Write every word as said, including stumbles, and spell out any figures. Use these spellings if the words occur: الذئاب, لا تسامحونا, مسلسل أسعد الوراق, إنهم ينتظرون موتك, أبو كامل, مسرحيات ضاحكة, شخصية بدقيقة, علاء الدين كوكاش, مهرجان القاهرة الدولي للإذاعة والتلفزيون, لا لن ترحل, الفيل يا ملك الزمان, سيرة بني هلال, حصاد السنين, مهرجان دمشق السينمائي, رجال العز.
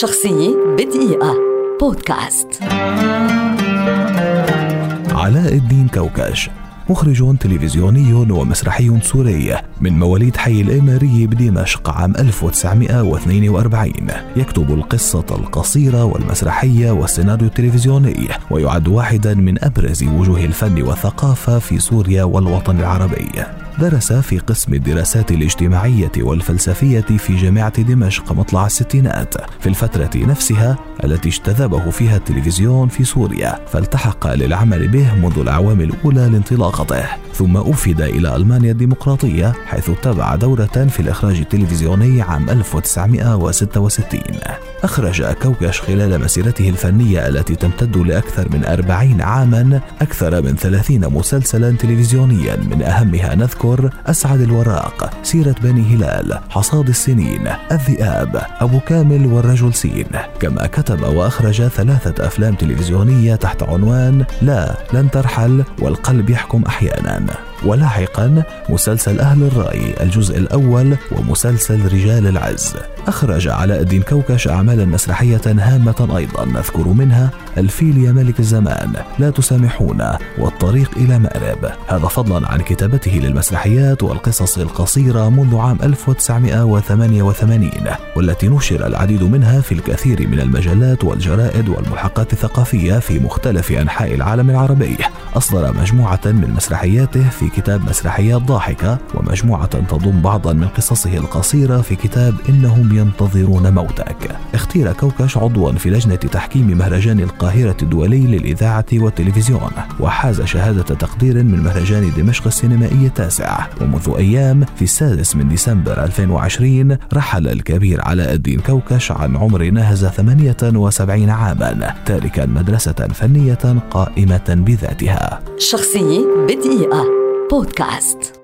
شخصية بدقيقة بودكاست. علاء الدين كوكاش مخرج تلفزيوني ومسرحي سوري من مواليد حي الإمارية بدمشق عام ألف وتسعمئة واثنين وأربعين. يكتب القصة القصيرة والمسرحية والسيناريو التلفزيوني، ويعد واحدا من أبرز وجوه الفن والثقافة في سوريا والوطن العربي. درس في قسم الدراسات الاجتماعية والفلسفية في جامعة دمشق مطلع الستينات، في الفترة نفسها التي اجتذبه فيها التلفزيون في سوريا، فالتحق للعمل به منذ الأعوام الأولى لانطلاقته، ثم أُفد إلى ألمانيا الديمقراطية حيث اتبع دورة في الإخراج التلفزيوني عام ألف وتسعمئة وستة وستين. أخرج كوكاش خلال مسيرته الفنية التي تمتد لأكثر من أربعين عاما أكثر من ثلاثين مسلسلا تلفزيونيا، من أهمها نذكر أسعد الوراق، سيرة بني هلال، حصاد السنين، الذئاب، أبو كامل والرجل سين. كما كتب وأخرج ثلاثة أفلام تلفزيونية تحت عنوان لا لن ترحل والقلب يحكم أحيانا، ولاحقا مسلسل أهل الرأي الجزء الأول ومسلسل رجال العز. أخرج علاء الدين كوكاش أعمالا مسرحية هامة أيضا، نذكر منها الفيل يا ملك الزمان، لا تسامحونا، والطريق إلى مأرب، هذا فضلا عن كتابته للمسرحيات والقصص القصيرة منذ عام ألف وتسعمئة وثمانية وثمانين، والتي نشر العديد منها في الكثير من المجلات والجرائد والملحقات الثقافية في مختلف أنحاء العالم العربي. أصدر مجموعة من مسرحياته في كتاب مسرحيات ضاحكة، ومجموعة تضم بعضا من قصصه القصيرة في كتاب إنهم ينتظرون موتك. اختير كوكاش عضوا في لجنة تحكيم مهرجان القاهرة الدولي للإذاعة والتلفزيون، وحاز شهادة تقدير من مهرجان دمشق السينمائي التاسع. ومنذ أيام في السادس من ديسمبر ألفين وعشرين رحل الكبير علاء الدين كوكاش عن عمر ناهز ثمانية وسبعين عاما، تاركا مدرسة فنية قائمة بذاتها. شخصية بدقيقة بودكاست.